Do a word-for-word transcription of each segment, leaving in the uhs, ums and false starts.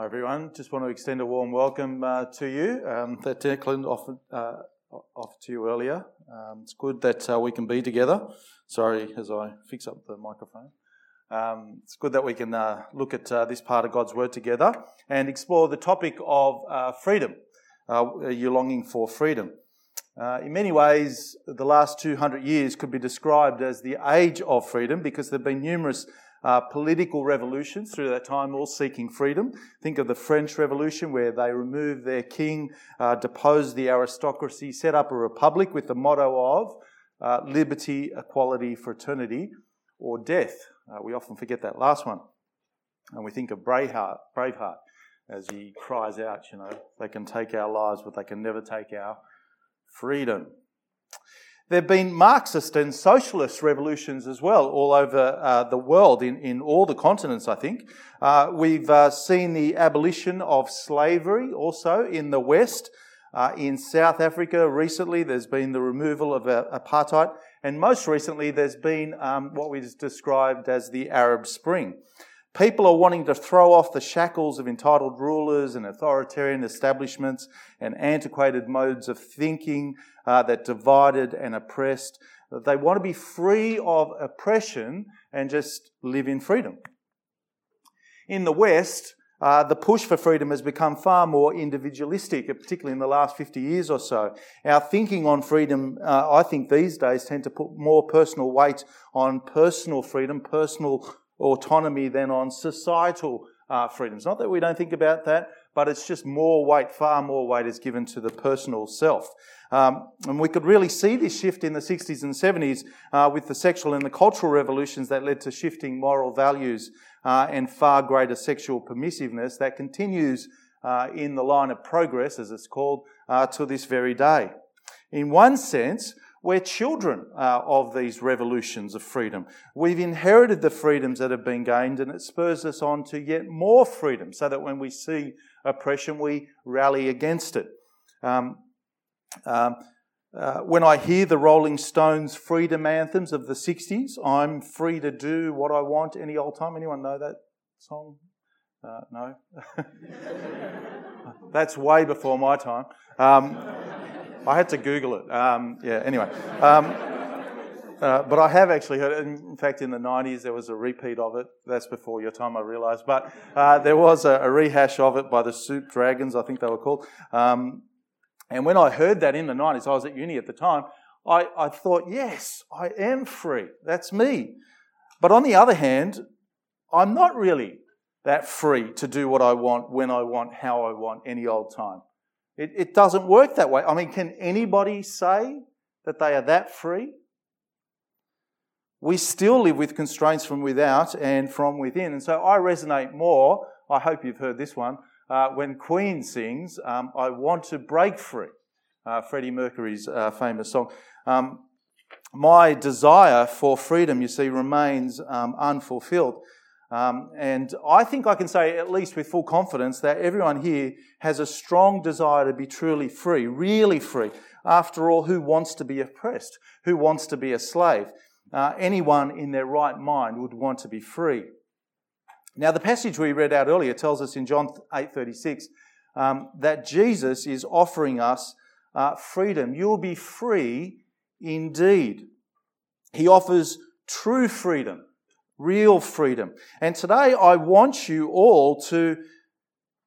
Hi everyone, just want to extend a warm welcome uh, to you um, that Declan offered, uh, offered to you earlier. Um, it's good that uh, we can be together. Sorry as I fix up the microphone. Um, it's good that we can uh, look at uh, this part of God's Word together and explore the topic of uh, freedom. Uh, are you longing for freedom? Uh, in many ways, the last two hundred years could be described as the age of freedom because there have been numerous Uh, political revolutions through that time, all seeking freedom. Think of the French Revolution, where they removed their king, uh, deposed the aristocracy, set up a republic with the motto of uh, liberty, equality, fraternity, or death. Uh, we often forget that last one. And we think of Braveheart, Braveheart as he cries out, you know, they can take our lives, but they can never take our freedom. There have been Marxist and socialist revolutions as well all over uh, the world, in, in all the continents, I think. Uh, we've uh, seen the abolition of slavery also in the West. Uh, in South Africa recently, there's been the removal of uh, apartheid. And most recently, there's been um, what we described as the Arab Spring. People are wanting to throw off the shackles of entitled rulers and authoritarian establishments and antiquated modes of thinking uh, that divided and oppressed. They want to be free of oppression and just live in freedom. In the West, uh, the push for freedom has become far more individualistic, particularly in the last fifty years or so. Our thinking on freedom, uh, I think these days, tend to put more personal weight on personal freedom, personal autonomy than on societal uh, freedoms. Not that we don't think about that, but it's just more weight, far more weight is given to the personal self. Um, and we could really see this shift in the sixties and seventies uh, with the sexual and the cultural revolutions that led to shifting moral values uh, and far greater sexual permissiveness that continues uh, in the line of progress, as it's called, uh, to this very day. In one sense, we're children uh, of these revolutions of freedom. We've inherited the freedoms that have been gained, and it spurs us on to yet more freedom so that when we see oppression, we rally against it. Um, um, uh, when I hear the Rolling Stones freedom anthems of the sixties, I'm free to do what I want any old time. Anyone know that song? Uh, no? That's way before my time. Um I had to Google it. Um, yeah, anyway. Um, uh, but I have actually heard it. In fact, in the nineties, there was a repeat of it. That's before your time, I realise. But uh, there was a, a rehash of it by the Soup Dragons, I think they were called. Um, and when I heard that in the nineties, I was at uni at the time, I, I thought, yes, I am free. That's me. But on the other hand, I'm not really that free to do what I want, when I want, how I want, any old time. It, it doesn't work that way. I mean, can anybody say that they are that free? We still live with constraints from without and from within. And so I resonate more, I hope you've heard this one, uh, when Queen sings, um, I Want to Break Free, uh, Freddie Mercury's uh, famous song. Um, my desire for freedom, you see, remains um, unfulfilled. Um, and I think I can say, at least with full confidence, that everyone here has a strong desire to be truly free, really free. After all, who wants to be oppressed? Who wants to be a slave? Uh, anyone in their right mind would want to be free. Now, the passage we read out earlier tells us in John eight thirty-six um, that Jesus is offering us uh, freedom. You'll be free indeed. He offers true freedom. Real freedom. And today I want you all to,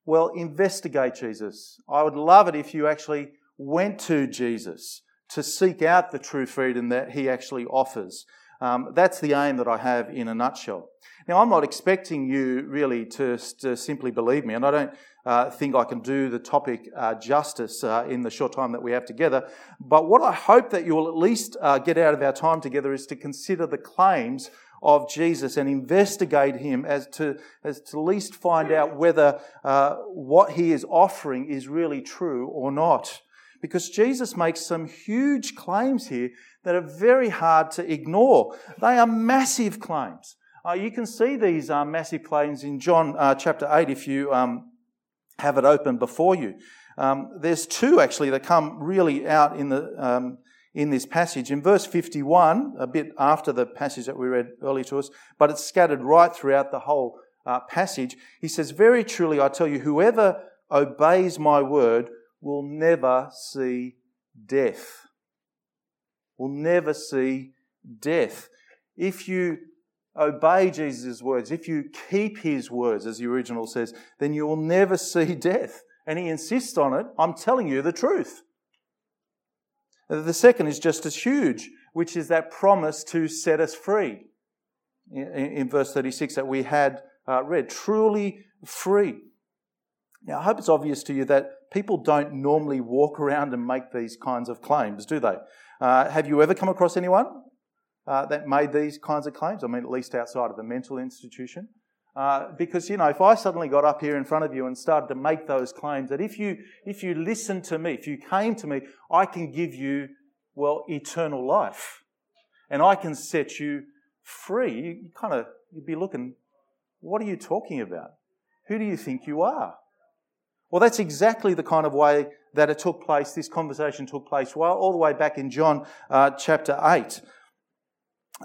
well, investigate Jesus. I would love it if you actually went to Jesus to seek out the true freedom that he actually offers. Um, that's the aim that I have in a nutshell. Now, I'm not expecting you really to, to simply believe me, and I don't uh, think I can do the topic uh, justice uh, in the short time that we have together. But what I hope that you will at least uh, get out of our time together is to consider the claims of Jesus and investigate him as to as to least find out whether uh, what he is offering is really true or not. Because Jesus makes some huge claims here that are very hard to ignore. They are massive claims. Uh, you can see these uh, massive claims in John uh, chapter eight if you um, have it open before you. Um, there's two actually that come really out in the um in this passage. In verse fifty-one, a bit after the passage that we read earlier to us, but it's scattered right throughout the whole uh, passage, he says, "Very truly I tell you, whoever obeys my word will never see death." Will never see death. If you obey Jesus' words, if you keep his words, as the original says, then you will never see death. And he insists on it. I'm telling you the truth. The second is just as huge, which is that promise to set us free. In verse thirty-six that we had read, truly free. Now, I hope it's obvious to you that people don't normally walk around and make these kinds of claims, do they? Uh, have you ever come across anyone uh, that made these kinds of claims? I mean, at least outside of a mental institution. Uh, because, you know, if I suddenly got up here in front of you and started to make those claims that if you if you listen to me, if you came to me, I can give you, well, eternal life. And I can set you free. You, you kind of, you'd be looking, what are you talking about? Who do you think you are? Well, that's exactly the kind of way that it took place, this conversation took place well, all the way back in John uh, chapter eight.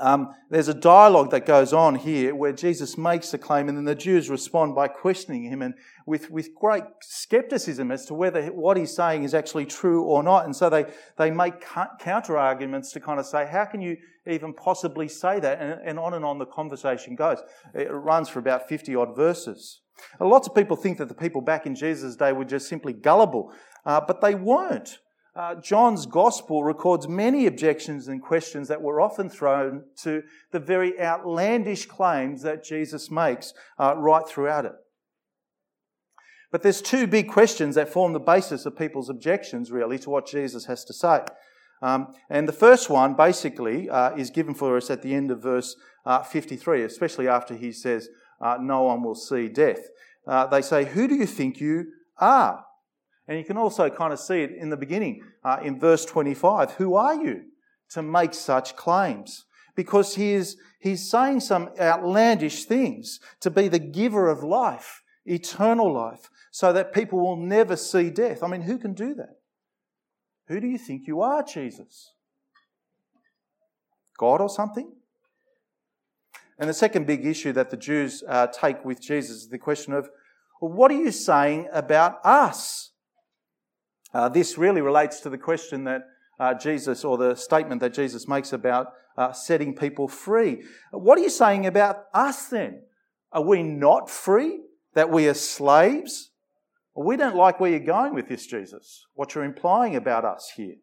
Um, there's a dialogue that goes on here where Jesus makes a claim and then the Jews respond by questioning him and with, with great scepticism as to whether what he's saying is actually true or not. And so they, they make counter-arguments to kind of say, how can you even possibly say that? And, and on and on the conversation goes. It runs for about fifty-odd verses. And lots of people think that the people back in Jesus' day were just simply gullible, uh, but they weren't. Uh, John's Gospel records many objections and questions that were often thrown to the very outlandish claims that Jesus makes uh, right throughout it. But there's two big questions that form the basis of people's objections, really, to what Jesus has to say. Um, and the first one, basically, uh, is given for us at the end of verse uh, fifty-three, especially after he says, uh, no one will see death. Uh, they say, who do you think you are? And you can also kind of see it in the beginning, uh, in verse twenty-five. Who are you to make such claims? Because he is, he's saying some outlandish things to be the giver of life, eternal life, so that people will never see death. I mean, who can do that? Who do you think you are, Jesus? God or something? And the second big issue that the Jews uh, take with Jesus is the question of, well, what are you saying about us? Uh, this really relates to the question that uh, Jesus, or the statement that Jesus makes about uh, setting people free. What are you saying about us then? Are we not free? That we are slaves? Well, we don't like where you're going with this, Jesus, what you're implying about us here.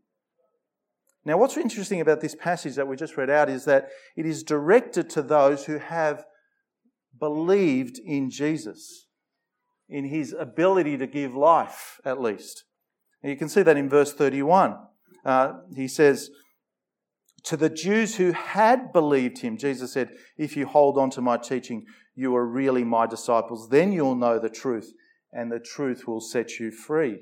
Now, what's interesting about this passage that we just read out is that it is directed to those who have believed in Jesus, in his ability to give life, at least. You can see that in verse thirty-one. Uh, he says, to the Jews who had believed him, Jesus said, if you hold on to my teaching, you are really my disciples. Then you'll know the truth, and the truth will set you free.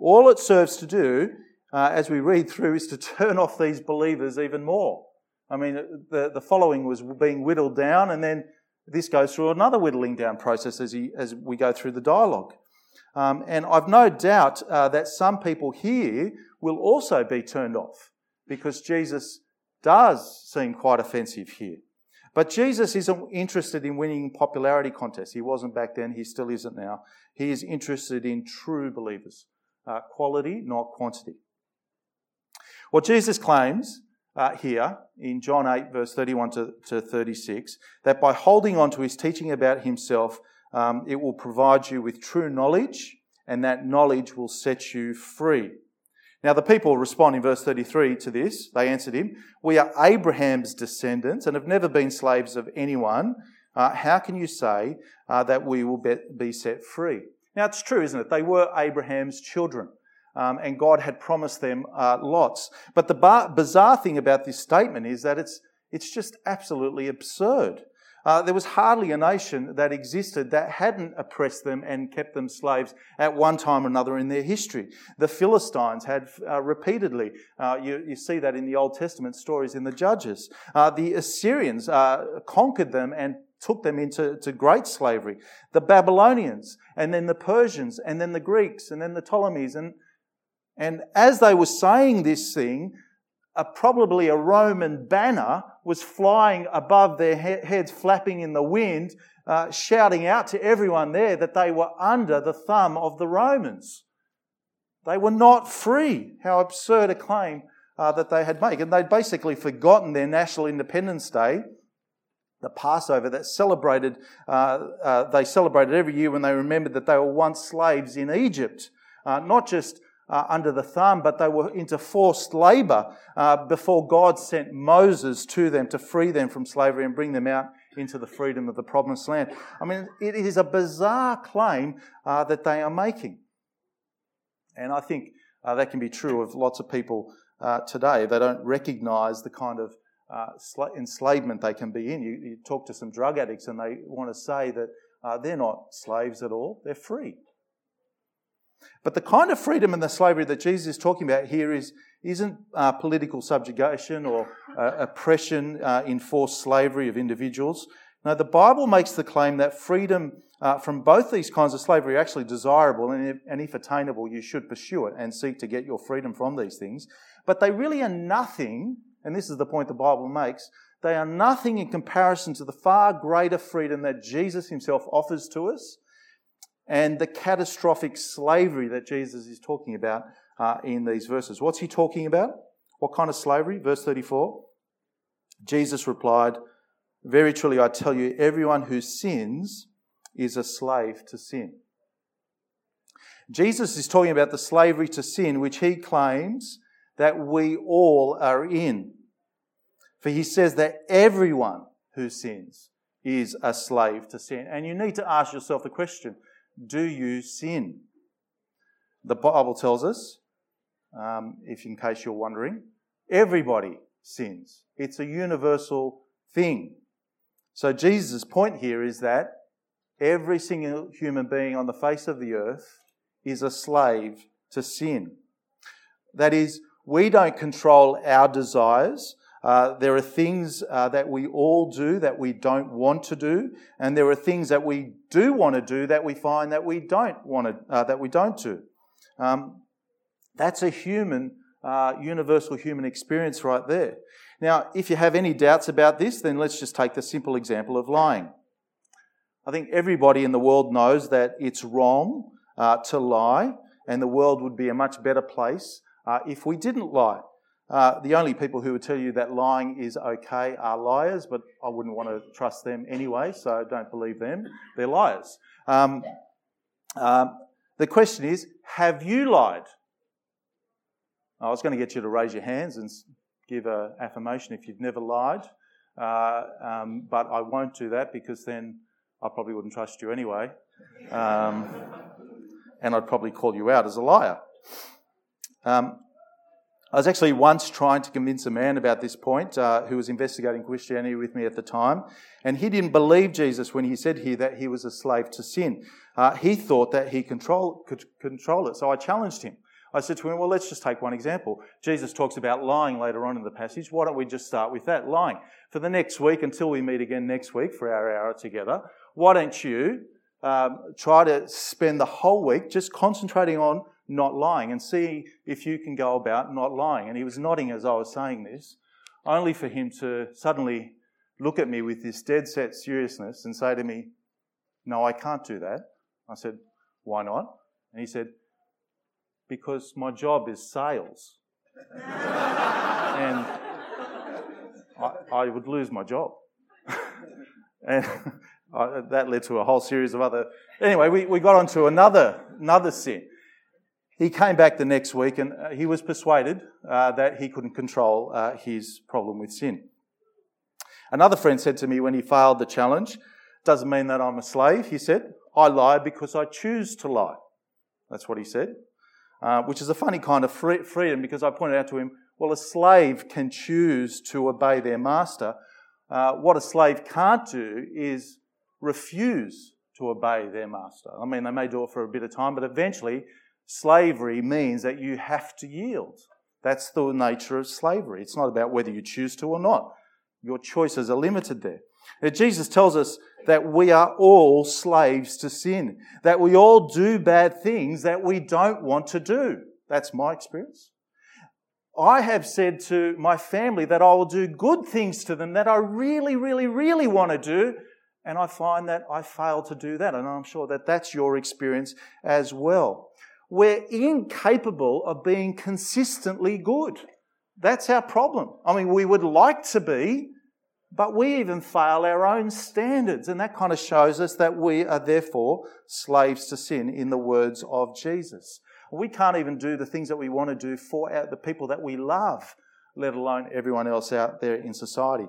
All it serves to do, uh, as we read through, is to turn off these believers even more. I mean, the, the following was being whittled down, and then this goes through another whittling down process as, he, as we go through the dialogue. Um, and I've no doubt uh, that some people here will also be turned off because Jesus does seem quite offensive here. But Jesus isn't interested in winning popularity contests. He wasn't back then. He still isn't now. He is interested in true believers, uh, quality, not quantity. What Jesus claims uh, here in John eight, verse thirty-one to, to thirty-six, that by holding on to his teaching about himself, Um, it will provide you with true knowledge, and that knowledge will set you free. Now, the people respond in verse thirty-three to this. They answered him, we are Abraham's descendants and have never been slaves of anyone. Uh, how can you say uh, that we will be, be set free? Now, it's true, isn't it? They were Abraham's children, um, and God had promised them uh, lots. But the bar- bizarre thing about this statement is that it's it's just absolutely absurd. Uh, there was hardly a nation that existed that hadn't oppressed them and kept them slaves at one time or another in their history. The Philistines had uh, repeatedly. Uh, you, you see that in the Old Testament stories in the Judges. Uh, the Assyrians uh, conquered them and took them into to great slavery. The Babylonians, and then the Persians, and then the Greeks, and then the Ptolemies. And, and as they were saying this thing, a, probably a Roman banner was flying above their he- heads, flapping in the wind, uh, shouting out to everyone there that they were under the thumb of the Romans. They were not free. How absurd a claim uh, that they had made. And they'd basically forgotten their National Independence Day, the Passover that celebrated, uh, uh, they celebrated every year when they remembered that they were once slaves in Egypt, uh, not just uh, under the thumb, but they were into forced labour uh, before God sent Moses to them to free them from slavery and bring them out into the freedom of the promised land. I mean, it is a bizarre claim uh, that they are making. And I think uh, that can be true of lots of people uh, today. They don't recognise the kind of uh, sl- enslavement they can be in. You, you talk to some drug addicts and they want to say that uh, they're not slaves at all. They're free. But the kind of freedom and the slavery that Jesus is talking about here is, isn't uh, political subjugation or uh, oppression, uh, enforced slavery of individuals. No, the Bible makes the claim that freedom Uh, from both these kinds of slavery are actually desirable, and if, and if attainable, you should pursue it and seek to get your freedom from these things. But they really are nothing, and this is the point the Bible makes, they are nothing in comparison to the far greater freedom that Jesus himself offers to us and the catastrophic slavery that Jesus is talking about uh, in these verses. What's he talking about? What kind of slavery? Verse thirty-four. Jesus replied, "Very truly I tell you, everyone who sins is a slave to sin." Jesus is talking about the slavery to sin which he claims that we all are in. For he says that everyone who sins is a slave to sin. And you need to ask yourself the question, do you sin? The Bible tells us, um, if in case you're wondering, everybody sins. It's a universal thing. So Jesus' point here is that every single human being on the face of the earth is a slave to sin. That is, we don't control our desires. Uh, there are things uh, that we all do that we don't want to do, and there are things that we do want to do that we find that we don't want to, uh, that we don't do. Um, that's a human, uh, universal human experience right there. Now, if you have any doubts about this, then let's just take the simple example of lying. I think everybody in the world knows that it's wrong uh, to lie, and the world would be a much better place uh, if we didn't lie. Uh, the only people who would tell you that lying is okay are liars, but I wouldn't want to trust them anyway, so don't believe them. They're liars. Um, um, the question is, have you lied? I was going to get you to raise your hands and give an affirmation if you've never lied, uh, um, but I won't do that because then I probably wouldn't trust you anyway. Um, and I'd probably call you out as a liar. Um, I was actually once trying to convince a man about this point uh, who was investigating Christianity with me at the time. And he didn't believe Jesus when he said here that he was a slave to sin. Uh, he thought that he control, could control it. So I challenged him. I said to him, well, let's just take one example. Jesus talks about lying later on in the passage. Why don't we just start with that, lying? For the next week, until we meet again next week for our hour together, why don't you um, try to spend the whole week just concentrating on not lying and see if you can go about not lying? And he was nodding as I was saying this, only for him to suddenly look at me with this dead set seriousness and say to me, no, I can't do that. I said, why not? And he said, because my job is sales. and I, I would lose my job. and... Uh, that led to a whole series of other... Anyway, we, we got on to another, another sin. He came back the next week and he was persuaded uh, that he couldn't control uh, his problem with sin. Another friend said to me when he failed the challenge, doesn't mean that I'm a slave, he said. I lie because I choose to lie. That's what he said, uh, which is a funny kind of free- freedom because I pointed out to him, well, a slave can choose to obey their master. Uh, what a slave can't do is refuse to obey their master. I mean, they may do it for a bit of time, but eventually slavery means that you have to yield. That's the nature of slavery. It's not about whether you choose to or not. Your choices are limited there. Now, Jesus tells us that we are all slaves to sin, that we all do bad things that we don't want to do. That's my experience. I have said to my family that I will do good things to them that I really, really, really want to do, and I find that I fail to do that. And I'm sure that that's your experience as well. We're incapable of being consistently good. That's our problem. I mean, we would like to be, but we even fail our own standards. And that kind of shows us that we are therefore slaves to sin, in the words of Jesus. We can't even do the things that we want to do for our, the people that we love, let alone everyone else out there in society.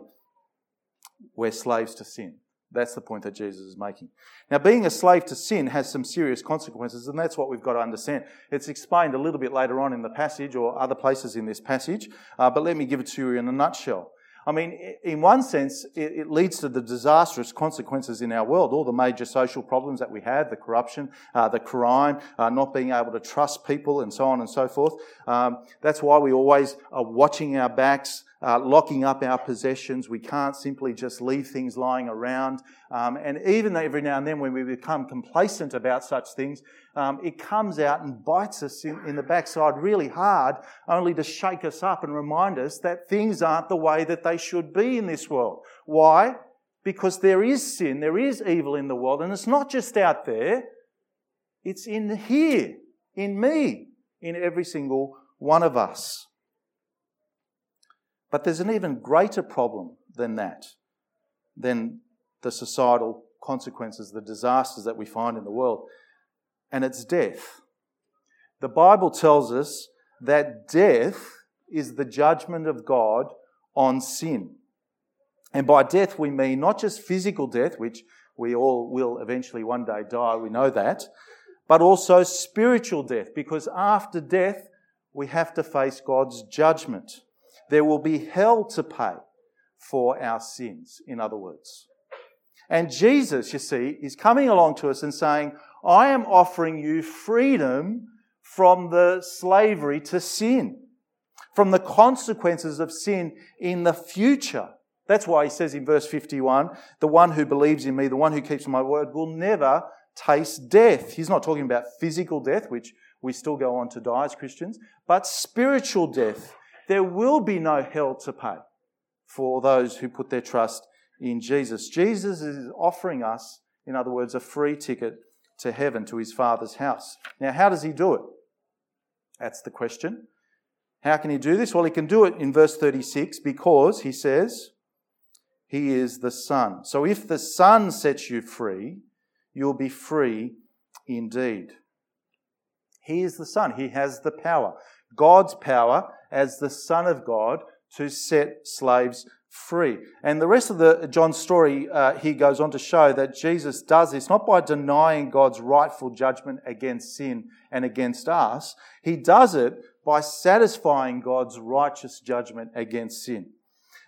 We're slaves to sin. That's the point that Jesus is making. Now, being a slave to sin has some serious consequences, and that's what we've got to understand. It's explained a little bit later on in the passage, or other places in this passage, uh, but let me give it to you in a nutshell. I mean, in one sense, it leads to the disastrous consequences in our world, all the major social problems that we have, the corruption, uh, the crime, uh, not being able to trust people, and so on and so forth. Um, that's why we always are watching our backs, uh, locking up our possessions. We can't simply just leave things lying around. Um, and even every now and then when we become complacent about such things, um, it comes out and bites us in, in the backside really hard, only to shake us up and remind us that things aren't the way that they should be in this world. Why? Because there is sin, there is evil in the world, and it's not just out there, it's in here, in me, in every single one of us. But there's an even greater problem than that, than the societal consequences, the disasters that we find in the world, and it's death. The Bible tells us that death is the judgment of God on sin. And by death we mean not just physical death, which we all will eventually one day die, we know that, but also spiritual death, because after death we have to face God's judgment. There will be hell to pay for our sins, in other words. And Jesus, you see, is coming along to us and saying, I am offering you freedom from the slavery to sin, from the consequences of sin in the future. That's why he says in verse fifty-one, the one who believes in me, the one who keeps my word, will never taste death. He's not talking about physical death, which we still go on to die as Christians, but spiritual death. There will be no hell to pay for those who put their trust in Jesus. Jesus is offering us, in other words, a free ticket to heaven, to his Father's house. Now, how does he do it? That's the question. How can he do this? Well, he can do it in verse thirty-six, because he says, he is the Son. So if the Son sets you free, you'll be free indeed. He is the Son. He has the power, God's power as the Son of God, to set slaves free. And the rest of the John story uh, here goes on to show that Jesus does this not by denying God's rightful judgment against sin and against us. He does it by satisfying God's righteous judgment against sin.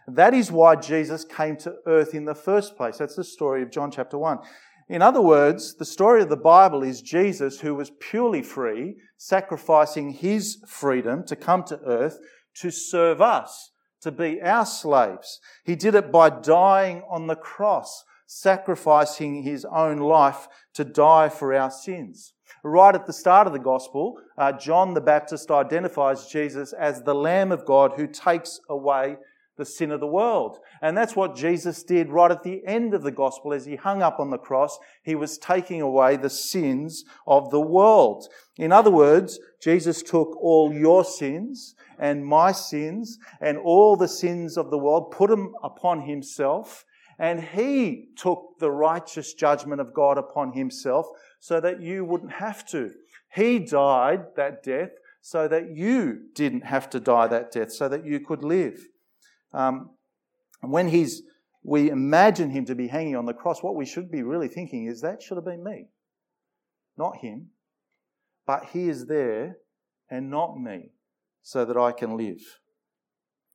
That is why Jesus came to earth in the first place. That's the story of John chapter one. In other words, the story of the Bible is Jesus, who was purely free, sacrificing his freedom to come to earth to serve us, to be our slaves. He did it by dying on the cross, sacrificing his own life to die for our sins. Right at the start of the Gospel, uh, John the Baptist identifies Jesus as the Lamb of God who takes away the sin of the world. And that's what Jesus did right at the end of the Gospel as he hung up on the cross. He was taking away the sins of the world. In other words, Jesus took all your sins and my sins and all the sins of the world, put them upon himself, and he took the righteous judgment of God upon himself so that you wouldn't have to. He died that death so that you didn't have to die that death, so that you could live. Um, and when he's, we imagine him to be hanging on the cross, what we should be really thinking is, that should have been me, not him. But he is there and not me, so that I can live.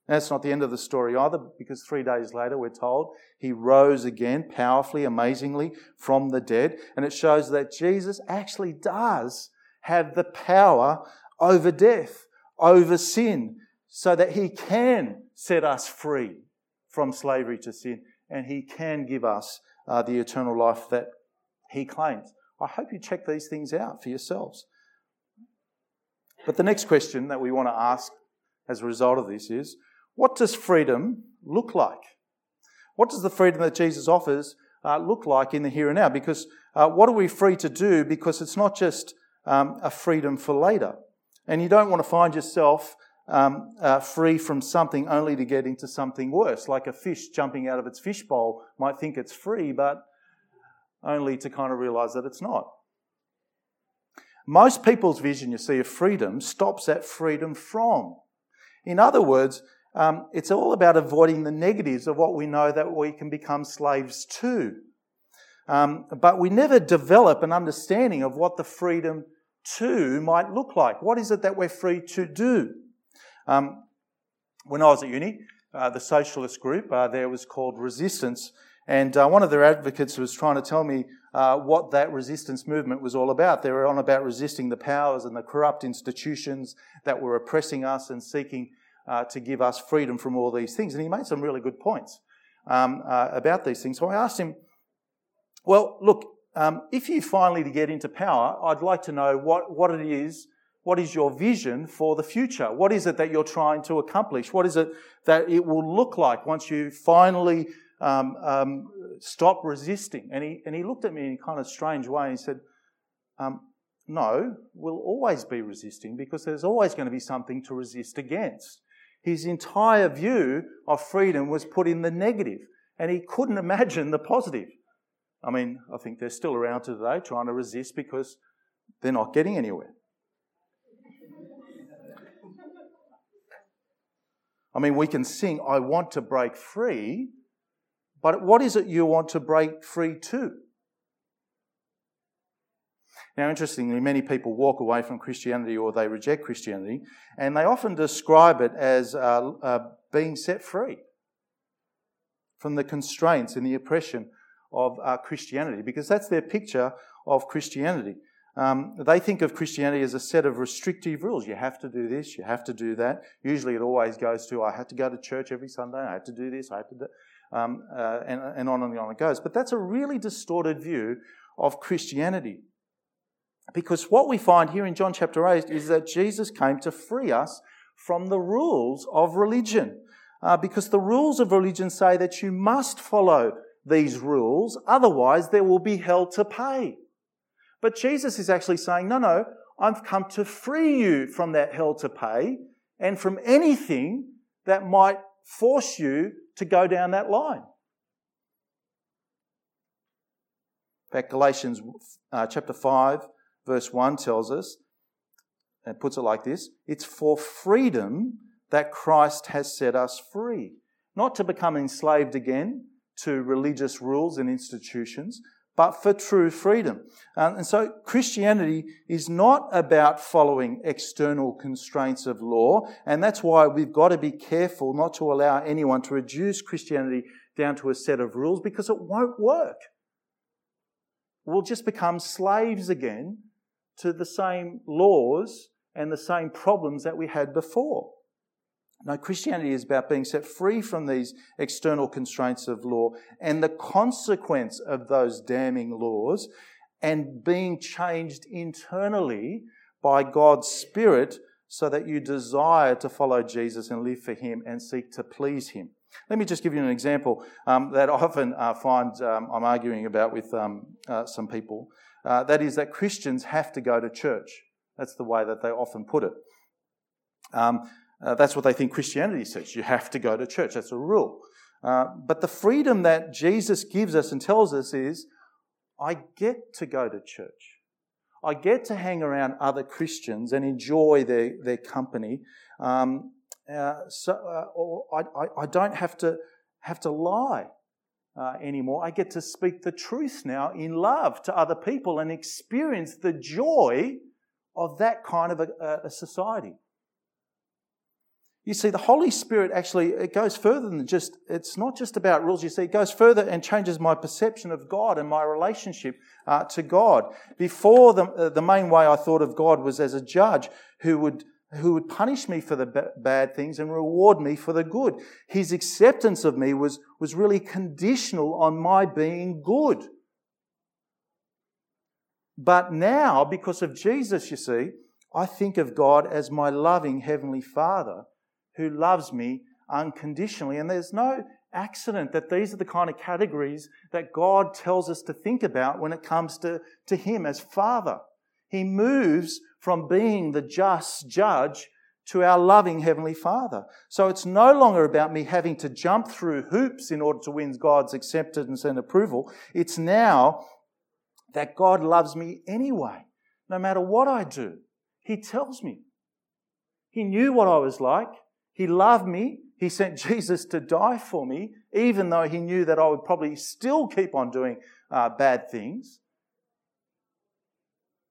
And that's not the end of the story either, because three days later we're told he rose again powerfully, amazingly, from the dead. And it shows that Jesus actually does have the power over death, over sin, so that he can set us free from slavery to sin, and he can give us uh, the eternal life that he claims. I hope you check these things out for yourselves. But the next question that we want to ask as a result of this is, what does freedom look like? What does the freedom that Jesus offers uh, look like in the here and now? Because uh, what are we free to do? Because it's not just um, a freedom for later. And you don't want to find yourself um, uh, free from something only to get into something worse, like a fish jumping out of its fishbowl might think it's free, but only to kind of realise that it's not. Most people's vision, you see, of freedom stops at freedom from. In other words, um, it's all about avoiding the negatives of what we know that we can become slaves to. Um, but we never develop an understanding of what the freedom to might look like. What is it that we're free to do? Um, when I was at uni, uh, the socialist group uh, there was called Resistance. And uh, one of their advocates was trying to tell me uh, what that resistance movement was all about. They were on about resisting the powers and the corrupt institutions that were oppressing us and seeking uh, to give us freedom from all these things. And he made some really good points um, uh, about these things. So I asked him, well, look, um, if you finally get into power, I'd like to know what, what it is, what is your vision for the future? What is it that you're trying to accomplish? What is it that it will look like once you finally... Um, um, stop resisting. And he and he looked at me in a kind of strange way and he said, um, no, we'll always be resisting because there's always going to be something to resist against. His entire view of freedom was put in the negative and he couldn't imagine the positive. I mean, I think they're still around today trying to resist because they're not getting anywhere. I mean, we can sing, I want to break free, but what is it you want to break free to? Now, interestingly, many people walk away from Christianity or they reject Christianity, and they often describe it as uh, uh, being set free from the constraints and the oppression of uh, Christianity, because that's their picture of Christianity. Um, they think of Christianity as a set of restrictive rules. You have to do this, you have to do that. Usually it always goes to, I had to go to church every Sunday, I had to do this, I had to do... Um, uh, and, and on and on it goes. But that's a really distorted view of Christianity. Because what we find here in John chapter eight is that Jesus came to free us from the rules of religion. Uh, because the rules of religion say that you must follow these rules, otherwise there will be hell to pay. But Jesus is actually saying, no, no, I've come to free you from that hell to pay and from anything that might force you to go down that line. In fact, Galatians uh, chapter five, verse one tells us, and puts it like this, it's for freedom that Christ has set us free, not to become enslaved again to religious rules and institutions, but for true freedom. Um, and so Christianity is not about following external constraints of law, and that's why we've got to be careful not to allow anyone to reduce Christianity down to a set of rules, because it won't work. We'll just become slaves again to the same laws and the same problems that we had before. No, Christianity is about being set free from these external constraints of law and the consequence of those damning laws, and being changed internally by God's Spirit so that you desire to follow Jesus and live for Him and seek to please Him. Let me just give you an example um, that I often uh, find um, I'm arguing about with um, uh, some people. Uh, that is that Christians have to go to church. That's the way that they often put it. Um Uh, that's what they think Christianity says. You have to go to church. That's a rule. Uh, but the freedom that Jesus gives us and tells us is, I get to go to church. I get to hang around other Christians and enjoy their, their company. Um, uh, so uh, or I, I, I don't have to have to lie uh, anymore. I get to speak the truth now in love to other people and experience the joy of that kind of a, a society. You see, the Holy Spirit actually, it goes further than just, it's not just about rules. You see, it goes further and changes my perception of God and my relationship uh, to God. Before, the, uh, the main way I thought of God was as a judge who would who would punish me for the b- bad things and reward me for the good. His acceptance of me was, was really conditional on my being good. But now, because of Jesus, you see, I think of God as my loving Heavenly Father who loves me unconditionally. And there's no accident that these are the kind of categories that God tells us to think about when it comes to, to Him as Father. He moves from being the just judge to our loving Heavenly Father. So it's no longer about me having to jump through hoops in order to win God's acceptance and approval. It's now that God loves me anyway, no matter what I do. He tells me. He knew what I was like. He loved me. He sent Jesus to die for me, even though He knew that I would probably still keep on doing uh, bad things.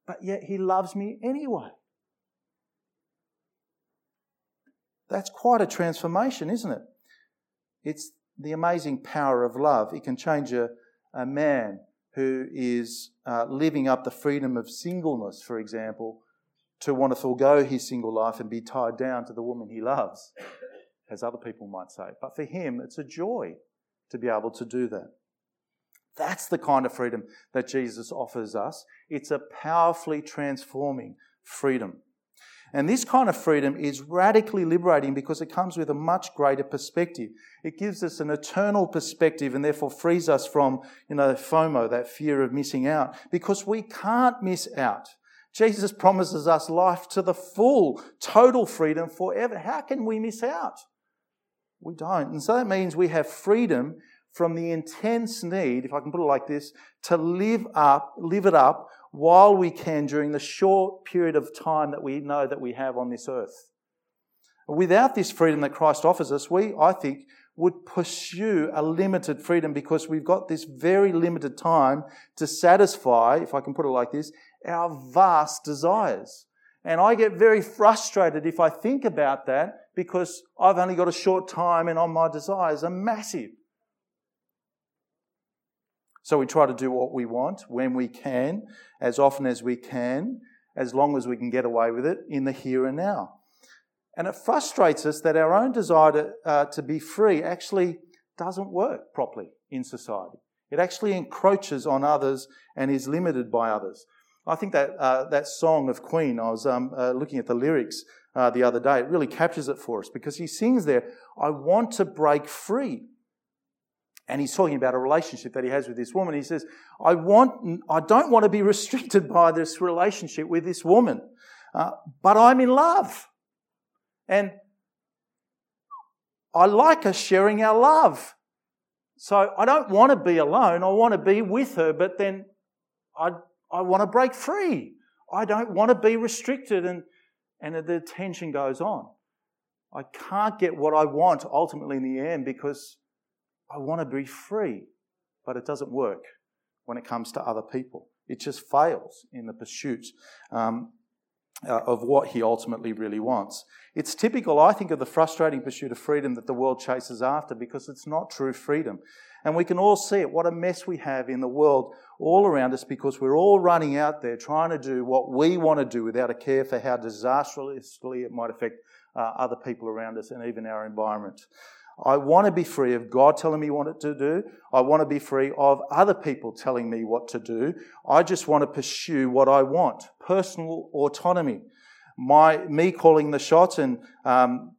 But yet He loves me anyway. That's quite a transformation, isn't it? It's the amazing power of love. It can change a, a man who is uh, living up the freedom of singleness, for example, to want to forego his single life and be tied down to the woman he loves, as other people might say. But for him, it's a joy to be able to do that. That's the kind of freedom that Jesus offers us. It's a powerfully transforming freedom. And this kind of freedom is radically liberating because it comes with a much greater perspective. It gives us an eternal perspective and therefore frees us from, you know, FOMO, that fear of missing out, because we can't miss out. Jesus promises us life to the full, total freedom forever. How can we miss out? We don't. And so that means we have freedom from the intense need, if I can put it like this, to live up, live it up while we can during the short period of time that we know that we have on this earth. Without this freedom that Christ offers us, we, I think, would pursue a limited freedom because we've got this very limited time to satisfy, if I can put it like this, our vast desires. And I get very frustrated if I think about that because I've only got a short time and on my desires are massive. So we try to do what we want, when we can, as often as we can, as long as we can get away with it, in the here and now. And it frustrates us that our own desire to, uh, to be free actually doesn't work properly in society. It actually encroaches on others and is limited by others. I think that uh, that song of Queen, I was um, uh, looking at the lyrics uh, the other day, it really captures it for us because he sings there, I want to break free. And he's talking about a relationship that he has with this woman. He says, I want, I don't want to be restricted by this relationship with this woman, uh, but I'm in love. And I like us sharing our love. So I don't want to be alone. I want to be with her, but then I I want to break free. I don't want to be restricted. And, and the tension goes on. I can't get what I want ultimately in the end because I want to be free, but it doesn't work when it comes to other people. It just fails in the pursuit um, uh, of what he ultimately really wants. It's typical, I think, of the frustrating pursuit of freedom that the world chases after because it's not true freedom. And we can all see it, what a mess we have in the world all around us because we're all running out there trying to do what we want to do without a care for how disastrously it might affect uh, other people around us and even our environment. I want to be free of God telling me what to do. I want to be free of other people telling me what to do. I just want to pursue what I want, personal autonomy. My me calling the shots and um,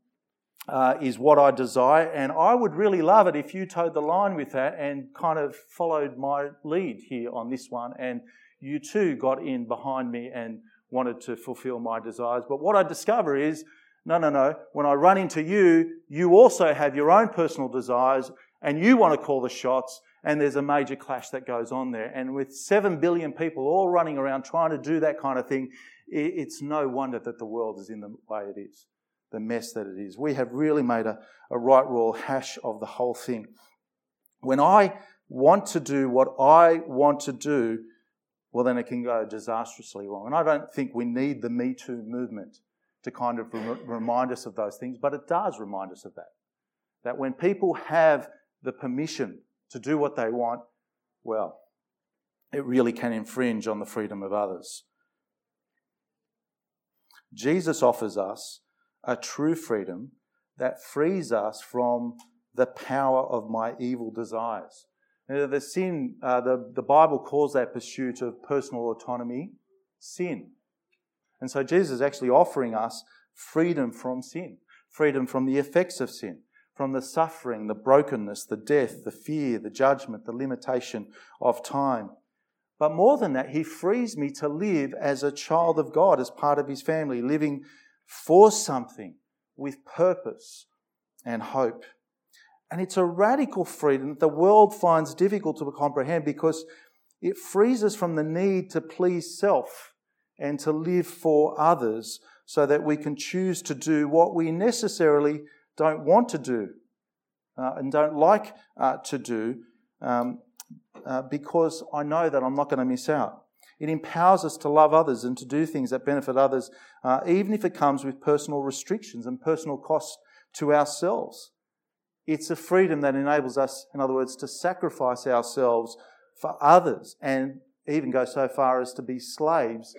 uh, is what I desire. And I would really love it if you towed the line with that and kind of followed my lead here on this one. And you too got in behind me and wanted to fulfill my desires. But what I discover is, No, no, no. When I run into you, you also have your own personal desires and you want to call the shots, and there's a major clash that goes on there. And with seven billion people all running around trying to do that kind of thing, it's no wonder that the world is in the way it is, the mess that it is. We have really made a, a right royal hash of the whole thing. When I want to do what I want to do, well, then it can go disastrously wrong. And I don't think we need the Me Too movement to kind of remind us of those things, but it does remind us of that. That when people have the permission to do what they want, well, it really can infringe on the freedom of others. Jesus offers us a true freedom that frees us from the power of my evil desires. Now, the sin, uh, the, the Bible calls that pursuit of personal autonomy sin. And so Jesus is actually offering us freedom from sin, freedom from the effects of sin, from the suffering, the brokenness, the death, the fear, the judgment, the limitation of time. But more than that, he frees me to live as a child of God, as part of his family, living for something with purpose and hope. And it's a radical freedom that the world finds difficult to comprehend, because it frees us from the need to please self and to live for others, so that we can choose to do what we necessarily don't want to do uh, and don't like uh, to do um, uh, because I know that I'm not going to miss out. It empowers us to love others and to do things that benefit others, uh, even if it comes with personal restrictions and personal costs to ourselves. It's a freedom that enables us, in other words, to sacrifice ourselves for others, and even go so far as to be slaves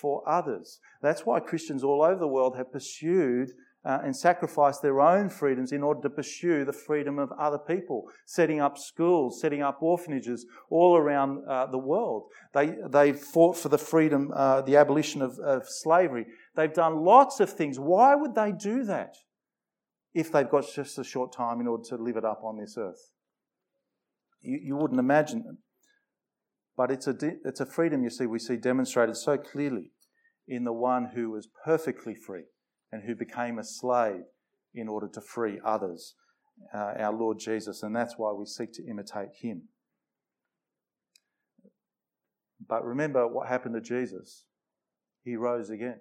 for others. That's why Christians all over the world have pursued uh, and sacrificed their own freedoms in order to pursue the freedom of other people, setting up schools, setting up orphanages all around uh, the world. They, they've fought for the freedom, uh, the abolition of, of slavery. They've done lots of things. Why would they do that if they've got just a short time in order to live it up on this earth? You, you wouldn't imagine them. But it's a, de- it's a freedom, you see, we see demonstrated so clearly in the one who was perfectly free and who became a slave in order to free others, uh, our Lord Jesus. And that's why we seek to imitate him. But remember what happened to Jesus. He rose again.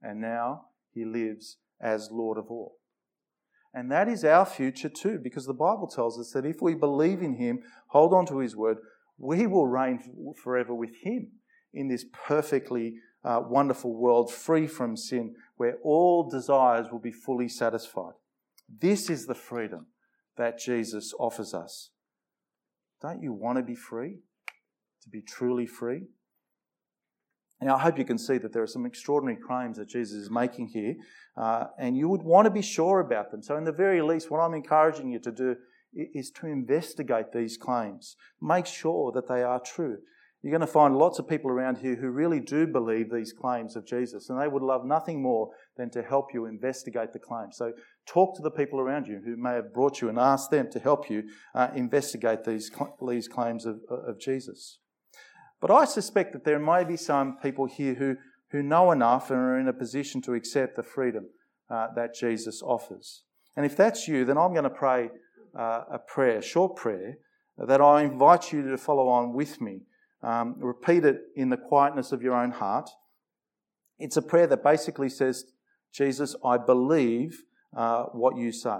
And now he lives as Lord of all. And that is our future too, because the Bible tells us that if we believe in him, hold on to his word, we will reign forever with him in this perfectly uh, wonderful world, free from sin, where all desires will be fully satisfied. This is the freedom that Jesus offers us. Don't you want to be free? To be truly free? Now, I hope you can see that there are some extraordinary claims that Jesus is making here, uh, and you would want to be sure about them. So in the very least, what I'm encouraging you to do is to investigate these claims. Make sure that they are true. You're going to find lots of people around here who really do believe these claims of Jesus, and they would love nothing more than to help you investigate the claims. So talk to the people around you who may have brought you and ask them to help you uh, investigate these, these claims of, of Jesus. But I suspect that there may be some people here who, who know enough and are in a position to accept the freedom uh, that Jesus offers. And if that's you, then I'm going to pray Uh, a prayer, a short prayer, that I invite you to follow on with me. Um, repeat it in the quietness of your own heart. It's a prayer that basically says, Jesus, I believe uh, what you say.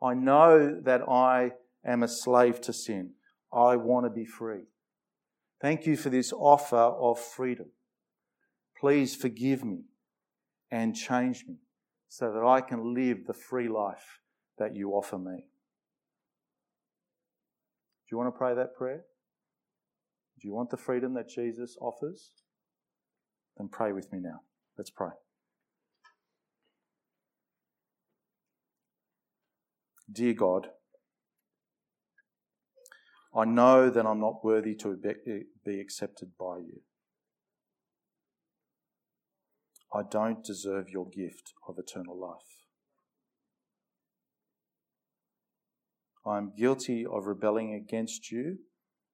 I know that I am a slave to sin. I want to be free. Thank you for this offer of freedom. Please forgive me and change me so that I can live the free life that you offer me. Do you want to pray that prayer? Do you want the freedom that Jesus offers? Then pray with me now. Let's pray. Dear God, I know that I'm not worthy to be accepted by you. I don't deserve your gift of eternal life. I am guilty of rebelling against you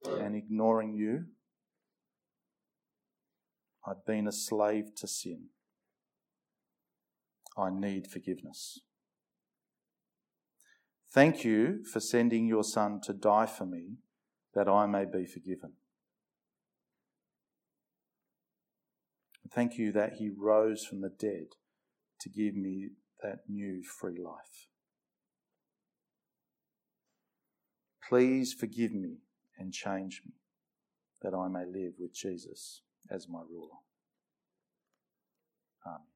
and ignoring you. I've been a slave to sin. I need forgiveness. Thank you for sending your Son to die for me, that I may be forgiven. Thank you that he rose from the dead to give me that new free life. Please forgive me and change me, that I may live with Jesus as my ruler. Amen.